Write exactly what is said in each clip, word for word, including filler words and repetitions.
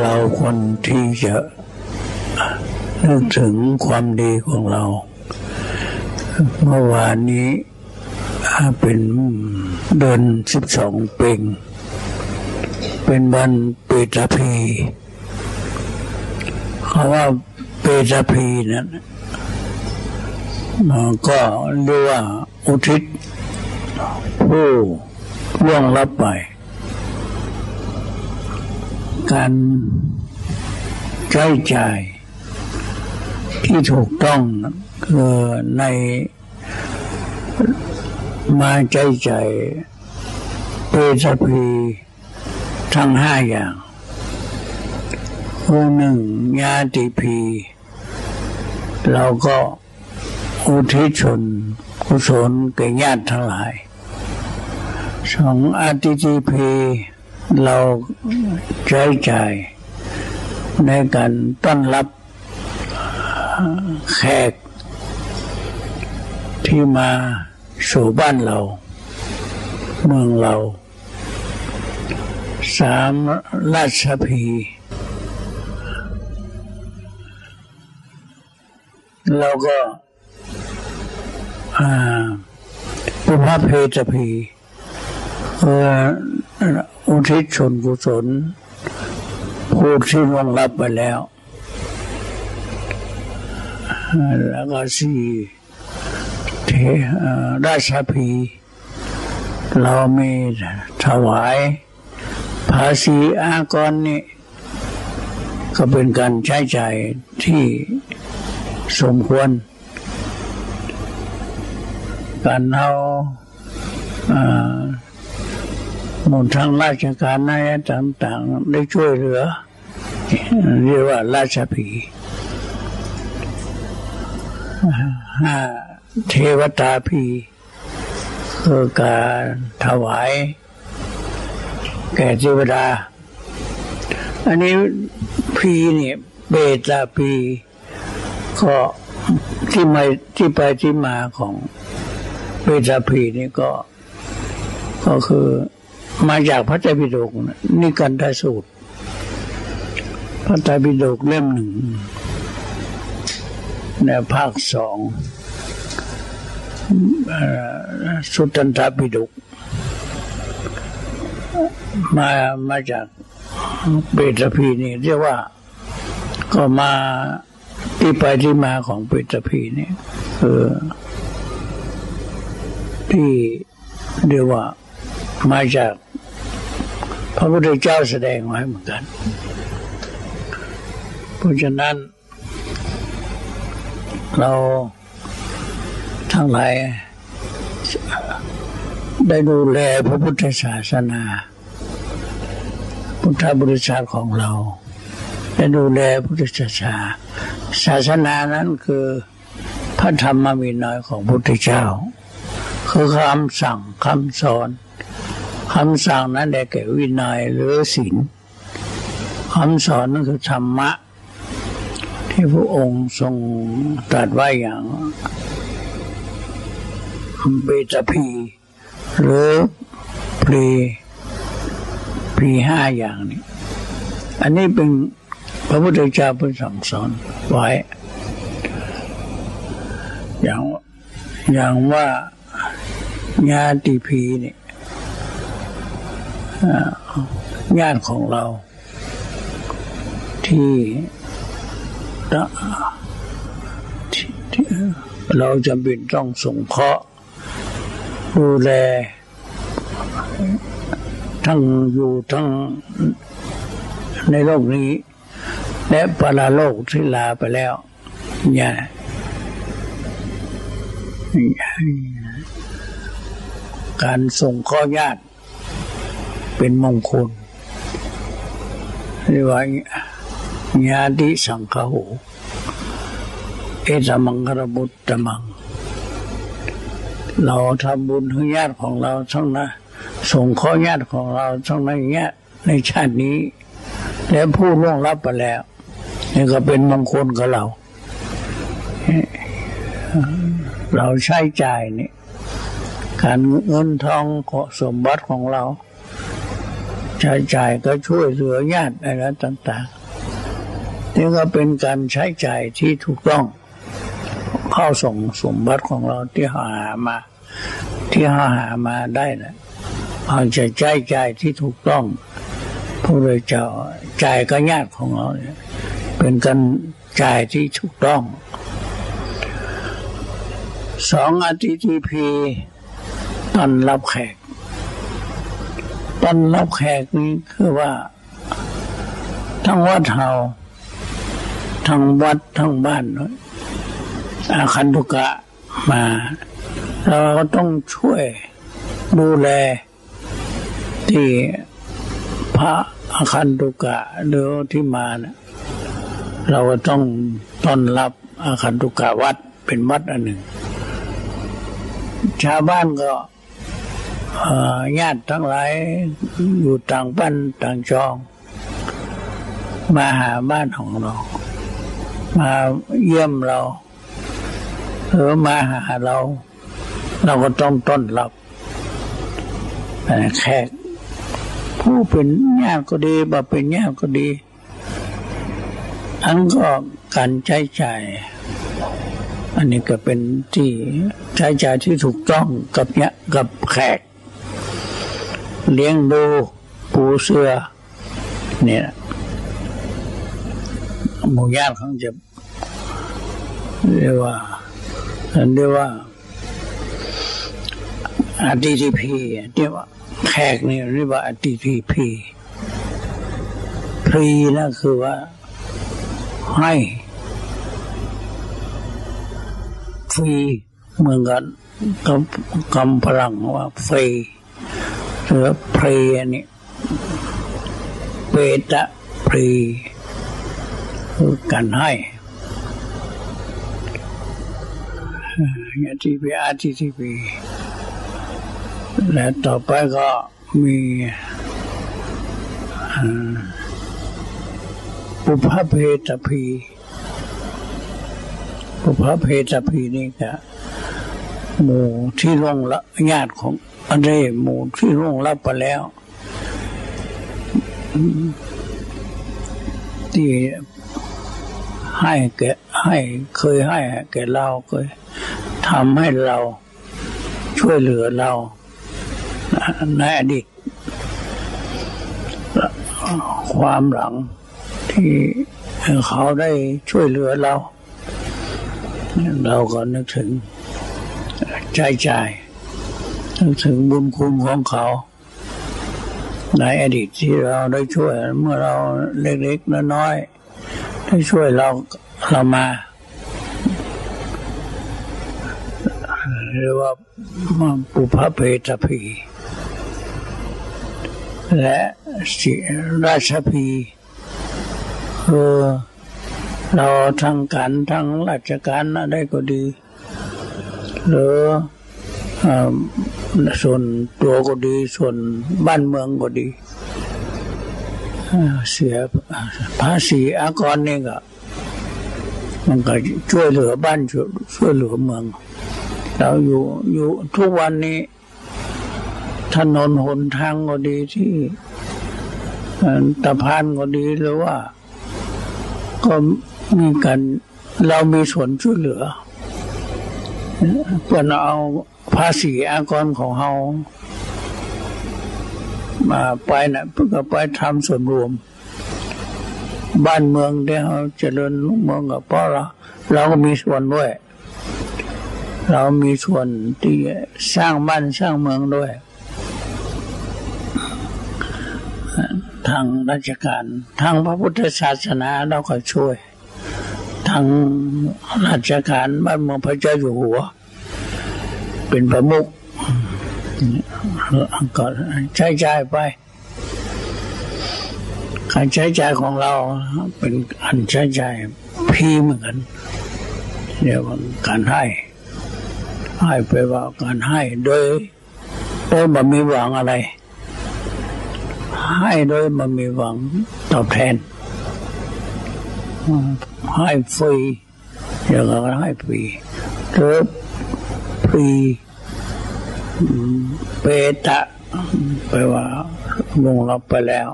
เราคนที่จะนึกถึงความดีของเราเมื่อวานนี้เป็นเดือนสิบสองเพ็ญเป็นวันเปตพีคำว่าเปตพีนั้นก็เรียกว่าอุทิศผู้ล่วงลับไปการใช้จ่ายที่ถูกต้องคือในมาใช้จ่ายเปตพีทั้งห้าอย่างคือหนึ่งญาติพีเราก็อุทิศส่วนกุศลแก่ญาติทั้งหลายสองอาทิตย์พีเราใช้จ่ายในการต้อนรับแขกที่มาสู่บ้านเราเมืองเราสามราชพีเราก็ปุพพเพจพีอุทิศส่วนกุศลผู้ที่ล่วงลับไปแล้วแล้วก็สี่เทราชพีเรามีถวายภาษีอากรนี่ก็เป็นการใช้จ่ายที่สมควรการเอาหมุนทางราชการนายต่างๆได้ช่วยเหลือเรียกว่าราชพีห้าเทวตาพีคือการถวายแก่เทวดาอันนี้พีเนี่ยเปตาพีก็ที่มาที่ไปที่มาของเปตาพีนี่ก็ก็คือมาจากพระไตรปิฎกนิกันธสูตรพระไตรปิฎกเล่มหนึ่งในภาคสองสุตตันทปิฎกมามาจากเปตพีนี่เรียกว่าก็มาที่ไปที่มาของเปตพีนี่คือที่เรียกว่ามาจากพระพุทธเจ้าแสดงไว้เหมือนกันเพราะฉะนั้นเราทั้งหลายได้ดูแลพระพุทธศาสนาพุทธบริษัทของเราได้ดูแลพุทธศาสนาศาสนานั้นคือพระธรรมวินัยของพระพุทธเจ้าคือคำสั่งคำสอนคำสั่งนั้นได้แก่วินัยหรือศีลคำสอนนั้นคือธรรมะที่พระองค์ทรงตรัสไว้อย่างเปตพีหรือปรีปีห้าอย่างนี้อันนี้เป็นพระพุทธเจ้าเพื่อสั่งสอนไว้อย่างอย่างว่าญาติพีนี่ญาติของเราที่เราจำเป็นต้องสงเคราะห์ดูแลทั้งอยู่ทั้งในโลกนี้และปรโลกที่ลาไปแล้วญาติการส่งข้อญาติเป็นมงคลเรียกว่าญาติสังฆโหเอตมังคารบุตตมังเราทำบุญให้ญาติของเราทั้งนั้นส่งข้อญาติของเราทั้งนั้นญาติในชาตินี้และผู้ล่วงลับไปแล้วนี่ก็เป็นมงคลกับเราเราใช้จ่ายนี่การเงินทองสมบัติของเราใ ช้จ่ายก็ช่วยเหลือญาติอะไรต่างๆนี่ก็เป็นการใช้จ่ายที่ถูกต้องเข้าส่งสมบัติของเราที่หามาที่หามาได้นะเราจะใช้จ่ายที่ถูกต้องพระพุทธเจ้าจ่ายกับญาติของเราเนี่ยเป็นการจ่ายที่ถูกต้องสองอาทิตย์พีต้อนรับแขกต้อนรับแขกนี้คือว่าทั้งวัดเฮาทั้งวัดทั้งบ้านอาคันตุกะมาเราก็ต้องช่วยดูแลที่พระอาคันตุกะหรือที่มานะเราก็ต้องต้อนรับอาคันตุกะวัดเป็นวัดอันหนึ่งชาวบ้านก็ญาติทั้งหลายอยู่ต่างบ้านต่างช่องมาหาบ้านของเรามาเยี่ยมเราหรือมาหาเราเราก็ต้องต้อนรับแขกผู้เป็นญาติก็ดีบ่เป็นญาติก็ดีอันก็การใช้จ่ายอันนี้ก็เป็นที่ใช้จ่ายที่ถูกต้องกับเนี่ยกับแขกเลี้ยงดูปูเสือเนี่ยหมู่ญาติของจะเรียกว่าเรียกว่าอาทิตย์พีเรียกว่าแขกนี่เรียกว่าอาทิตย์พีพีนั่นคือว่าให้ฟรีเหมือนกันกับคำพลังว่าฟรีหรือเพรียนี่เปตะพรีคือการให้อาทิตย์อาทิตย์และต่อไปก็มีปุพเพตะพีปุพเพตะพีนี่ก็หมู่ที่ร่วงละญาติของอันใดหมู่ที่ร่วงรับไปแล้วที่ให้แก่ให้เคยให้แก่เราเคยทำให้เราช่วยเหลือเราในอดีตความหลังที่เขาได้ช่วยเหลือเราเราก็นึกถึงใจใจนึกถึงบุญคุณของเขาในอดีตที่เราได้ช่วยเมื่อเราเล็กๆน้อยๆได้ช่วยเราเรามาหรือว่าปุพเพตะพีและสิราชพีคือเราทางการทางราชการได้ก็ดีหรือส่วนตัวก็ดีส่วนบ้านเมืองก็ดีเสียภาษีอากรนี่ก็มันก็ช่วยเหลือบ้านช่วยเหลือเมืองเราอยู่อยู่ทุกวันนี้ถนนหนทางก็ดีที่ตะพานก็ดีหรือว่าก็มีกันเรามีส่วนช่วยเหลือเพื่อเอาภาษีอากรของเรามาไปนะเพื่อไปทำส่วนรวมบ้านเมืองที่เราเจริญรุ่งเรืองกับเพราะเราเราก็มีส่วนด้วยเรามีส่วนที่สร้างบ้านสร้างเมืองด้วยทางราชการทางพระพุทธศาสนาเราก็ช่วยทางราชการบ้านเมืองพระเจ้าอยู่หัวเป็นประมุขก็ใช้จ่ายไปการใช้จ่ายของเราเป็นอันใช้จ่ายพี่เหมือนกันเรียกว่าการให้ให้ไปว่าการให้โดยโดยไม่มีหวังอะไรให้โดยไม่มีหวังตอบแทนให้ฟรีอย่างเราให้ฟรีหรือฟรีเปตะไปว่า ล่วงลับไปแล้ว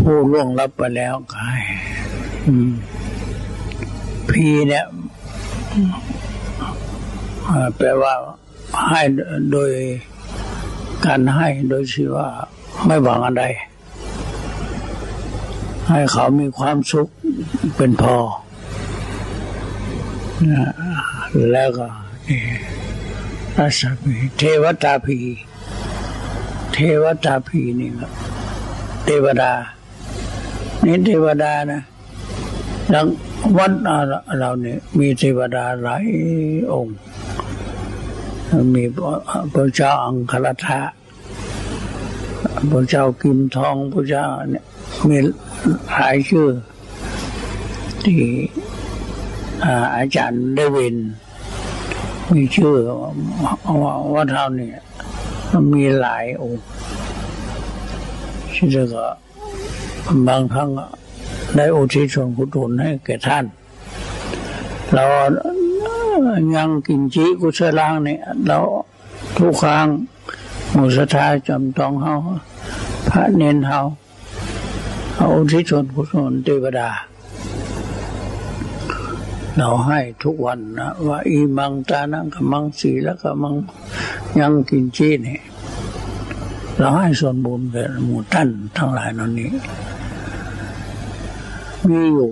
ผู้ล่วงลับไปแล้วกายพีเนี่ยแปลว่าให้โดยการให้โดยที่ว่าไม่หวังอะไรให้เขามีความสุขเป็นพอแล้วก็รัศมีเทวตาพีเทวตาพีนี่ครับเทวดานี่เทวดานะหลังวัดเราเนี่ยมีเทวดาหลายองค์มีพระเจ้าอังคารธะพระเจ้ากิมทองพระเจ้าเนี่ยมีหลายชื่อที่อาจารย์ได้เว้นมีชื่อว่าเท่านี้มีหลายองค์ที่จะก็บางครั้งได้อุทิศส่วนกุศลให้แก่ท่านเรายังกินจีกุศลางเนี่ยเราทุกครั้งหมู่ศรัทธาจำต้องเฮาพระเนนเฮาเอาอุทิศส่วนกุศลเทวดาเราให้ทุกวันนะว่าอีมังตานังกมังสีแล้วก็มังยังกินจีเนี่ยเราให้ส่วนบุญแก่หมู่ท่านทั้งหลายนั้นนี้มีอยู่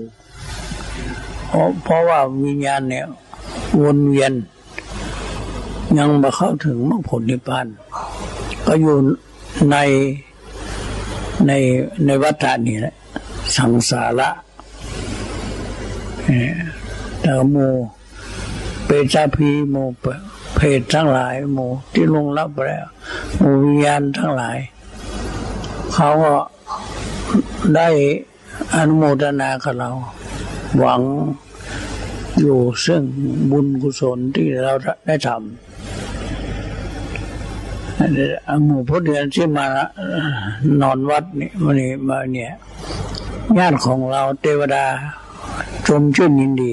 เพราะเพราะว่าวิญญาณเนี่ยวนเวียนยังมาเข้าถึงมรรคผลนิพพานก็อยู่ในในในวัฏฏะนี่แหละสังสาระแต่โมเปจาพีโมเพศทั้งหลายโมที่ลงรับแล้วโมวิญญาณทั้งหลายเขาก็ได้อนุโมทนากับเราหวังอยู่ซึ่งบุญกุศลที่เราได้ทำหมู่พุทธเดือนที่มานอนวัดนี่วันนี้มาเนี่ยญาติของเราเทวดาชมชื่นยินดี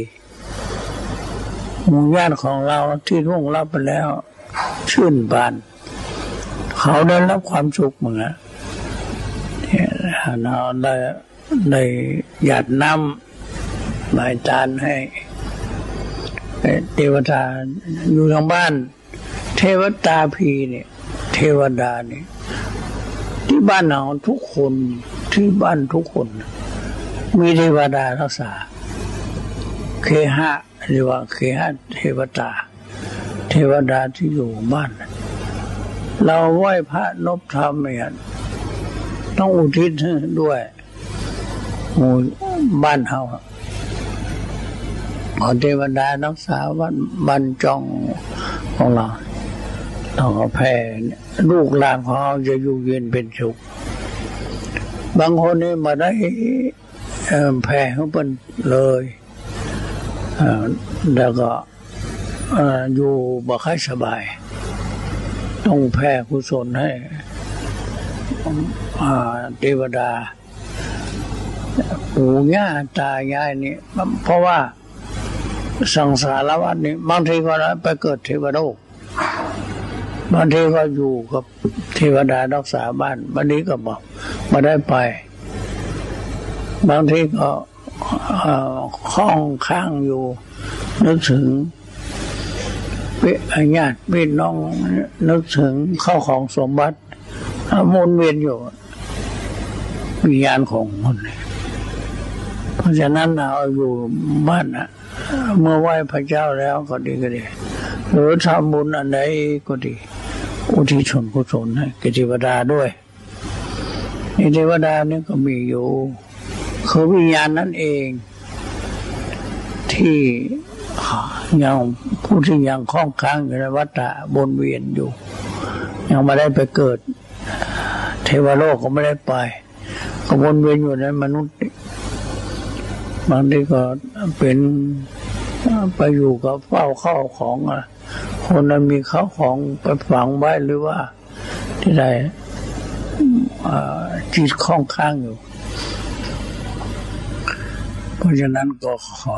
หมู่ญาติของเราที่ร่วงรับไปแล้วชื่นบานเขาได้รับความสุขเหมือนกันเราได้ได้หยาดน้ำหมายจานให้เทวดาอยู่ทางบ้านเทวตาพีเนี่ยเทวดาเนี่ยที่บ้านเราทุกคนที่บ้านทุกคนมีเทวดารักษาเคหะหรือว่าเคหะเทวดาเทวดาที่อยู่บ้านเราไหว้พระนบธรรมเนี่ยต้องอุทิศด้วยหมู่บ้านเฮาขอเทวดารักษาวัดบ้านจองของเราต้องแผ่ลูกหลานของเราจะอยู่เย็นเป็นสุขบางคนนี่มาได้แผ่เขาเป็นเลยแล้วก็อยู่บ่ค่อยสบายต้องแผ่กุศลให้เทวดาปู่ย่าตายายนี่เพราะว่าสังสารวัฏนี่บางทีก็ไปเกิดเทวโลกบางทีก็อยู่กับเทวดารักษาบ้านบางทีก็บอกมาได้ไปบางทีก็คล้องข้างอยู่นึกถึงญาติพี่น้องนึกถึงข้าวของสมบัติวนเวียนอยู่วิญญาณของคนเพราะฉะนั้นเราอยู่บ้านนะเมื่อไหว้พระเจ้าแล้วก็ดีก็ดีหรือทำบุญอันใดก็ดีอุทิศส่วนกุศลให้แก่เทวดาด้วยเทวดานี่ก็มีอยู่คือวิญญาณนั่นเองที่ยังผู้ที่ยังคล้องค้างอยู่ในวัฏฏะวนเวียนอยู่ยังไม่ได้ไปเกิดเทวโลกก็ไม่ได้ไปก็วนเวียนอยู่ในมนุษย์บางทีก็เป็นไปอยู่กับเฝ้าข้าวของคนนั้นมีข้าวของไปฝังไว้หรือว่าที่ใดจิตคล้องค้างอยู่เพราะฉะนั้นก็ขอ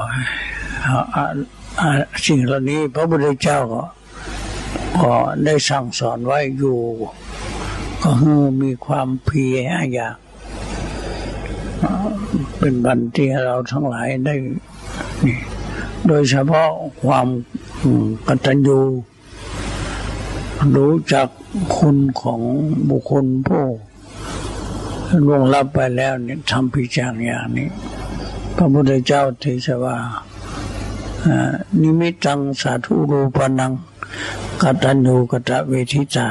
สิ่งเหล่านี้พระพุทธเจ้าก็ได้สั่งสอนไว้อยู่ ก็คือมีความเพียรอยากเป็นบันที่เราทั้งหลายได้โดยเฉพาะความกตัญญูรู้จักคุณของบุคคลผู้ล่วงลับไปแล้วเนี่ยทำพิจารณาอย่างนี้พระพุทธเจ้าเทศว่านิมิตังสาธุรูปนังกตัญญูกตเวทิตา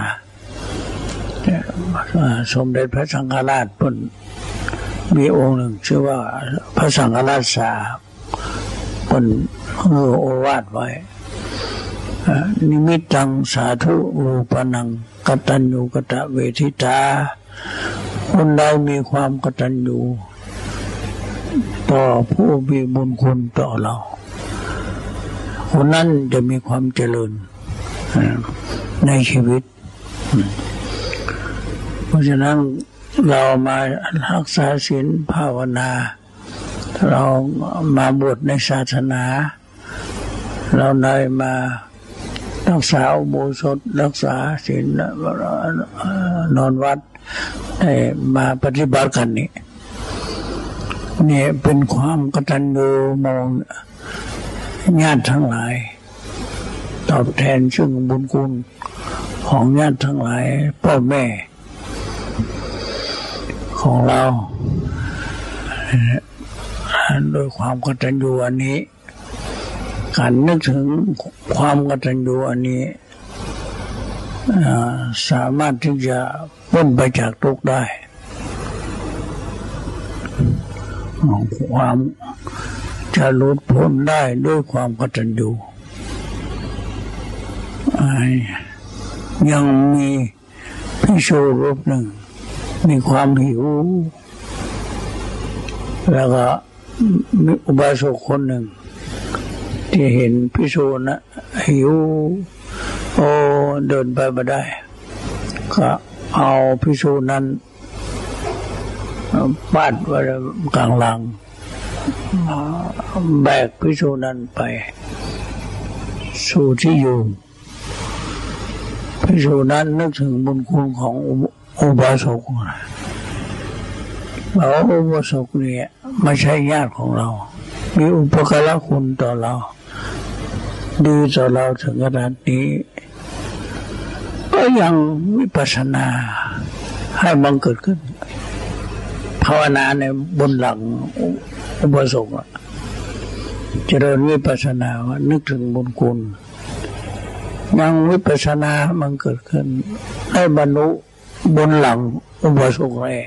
สมเด็จพระสังฆราชเพิ่นมีองค์หนึ่งชื่อว่าพระสังฆราชสาเพิ่นให้โอวาทไว้นิมิตังสาธุรูปนังกตัญญูกตเวทิตาคนเรามีความกตัญญูต่อผู้มีบุญคุณต่อเราคนนั้นจะมีความเจริญในชีวิตเพราะฉะนั้นเรามารักษาศีลภาวนาเรามาบวชในศาสนาเราได้มารักษาอุโบสถรักษาศีลนอนวัดได้มาปฏิบัติกันนี่นี่เป็นความกตัญญูมองญาติทั้งหลายตอบแทนซึ่งบุญคุณของญาติทั้งหลายพ่อแม่ของเราโดยความกตัญญูอันนี้การนึกถึงความกตัญญูอันนี้สามารถที่จะพ้นไปจากทุกข์ได้ความจะหลุดพ้นได้ด้วยความกตัญญูยังมีภิกษุรูปหนึ่งมีความหิวแล้วก็มีอุบาสกคนหนึ่งที่เห็นภิกษุนะหิวโอ้เดินไปไม่ได้ก็เอาภิกษุนั้นปาดไว้กลางหลังแบกภิกษุนั้นไปสู่ที่อยู่ภิกษุนั้นนึกถึงบุญคุณของอุบาสกเราอุบาสกเนี่ยไม่ใช่ญาติของเรามีอุปการะคุณต่อเราดีต่อเราถึงขนาดนี้ก็ยังวิปัสสนาให้บังเกิดขึ้นภาวนาในบนหลังอุบาสกเจริญวิปัสสนานึกถึงบุญคุณยังวิปัสสนามันเกิดขึ้นให้บรรลุบนหลังอุบาสกเอง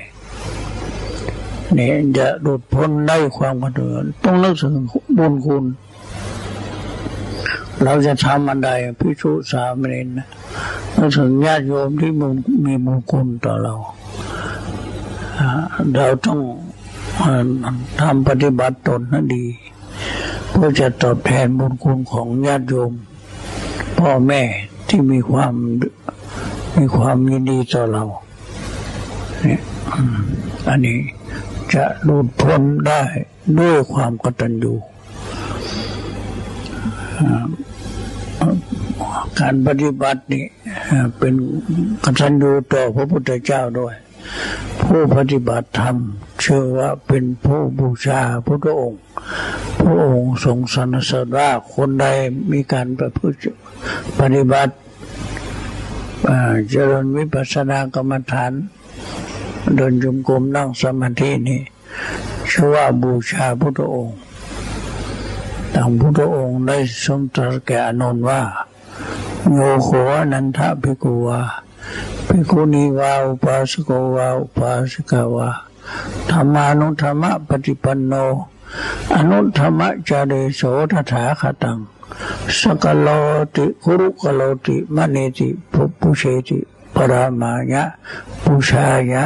นี่จะหลุดพ้นได้ความกระเดือนต้องนึกถึงบุญคุณเราจะทำอันใดภิกษุสามเณรนึกถึงญาติโยมที่มีบุญคุณต่อเราเราต้องทำปฏิบัติตนให้ดีเพื่อจะตอบแทนบุญคุณของญาติโยมพ่อแม่ที่มีความมีความยินดีต่อเราเนี่ยอันนี้จะหลุดพ้นได้ด้วยความกตัญญูการปฏิบัตินี่เป็นกตัญญูต่อพระพุทธเจ้าด้วยผู้ปฏิบัติธรรมเชื่อว่าเป็นผู้บูชาพระองค์พระองค์ทรงสรรเสริญว่าคนใดมีการประพฤติปฏิบัติเจริญวิปัสสนากรรมฐานเดินจงกรมนั่งสมาธินี่ชื่อว่าบูชาพระองค์ต่างพระองค์ได้ทรงตรัสแก่อานนท์ว่าโยโขนันทะภิกขุวาภิกขุณีวาอุปาสโกวาอุปาสิกาวาธรรมานุธรรมปฏิปันโนอนุธรรมจาเรโสตถาคตังสกโลติคุรุกโลติมะเนติภุเชติปรามายะปุชายะ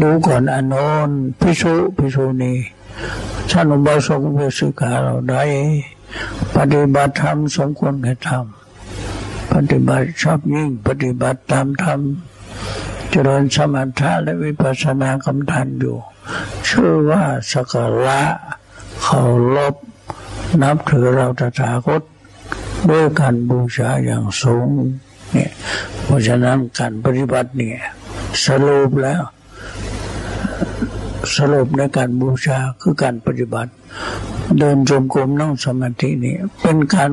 ดูก่อนอานนท์ภิกษุภิกษุณีท่านอุบาสกอุบาสิกาเราได้ปฏิบัติธรรมสมควรแก่ธรรมปฏิบัติชอบยิ่งปฏิบัติตามธรรมเจริญสมถะและวิปัสสนากรรมฐานอยู่ชื่อว่าสักการะเคารพนับถือเราตถาคตด้วยการบูชาอย่างสูง เนี่ยเพราะฉะนั้นการปฏิบัติเนี่ยสรุปแล้วสรุปในการบูชาคือการปฏิบัติเดินจงกรมนั่งสมาธินี่เป็นการ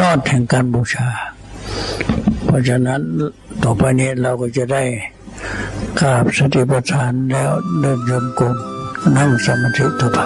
ยอดแห่งการบูชาเพราะฉะนั้นต่อไปนี้เราก็จะได้กราบสติปัฏฐานแล้วเดินจงกรมนั่งสมาธิต่อไป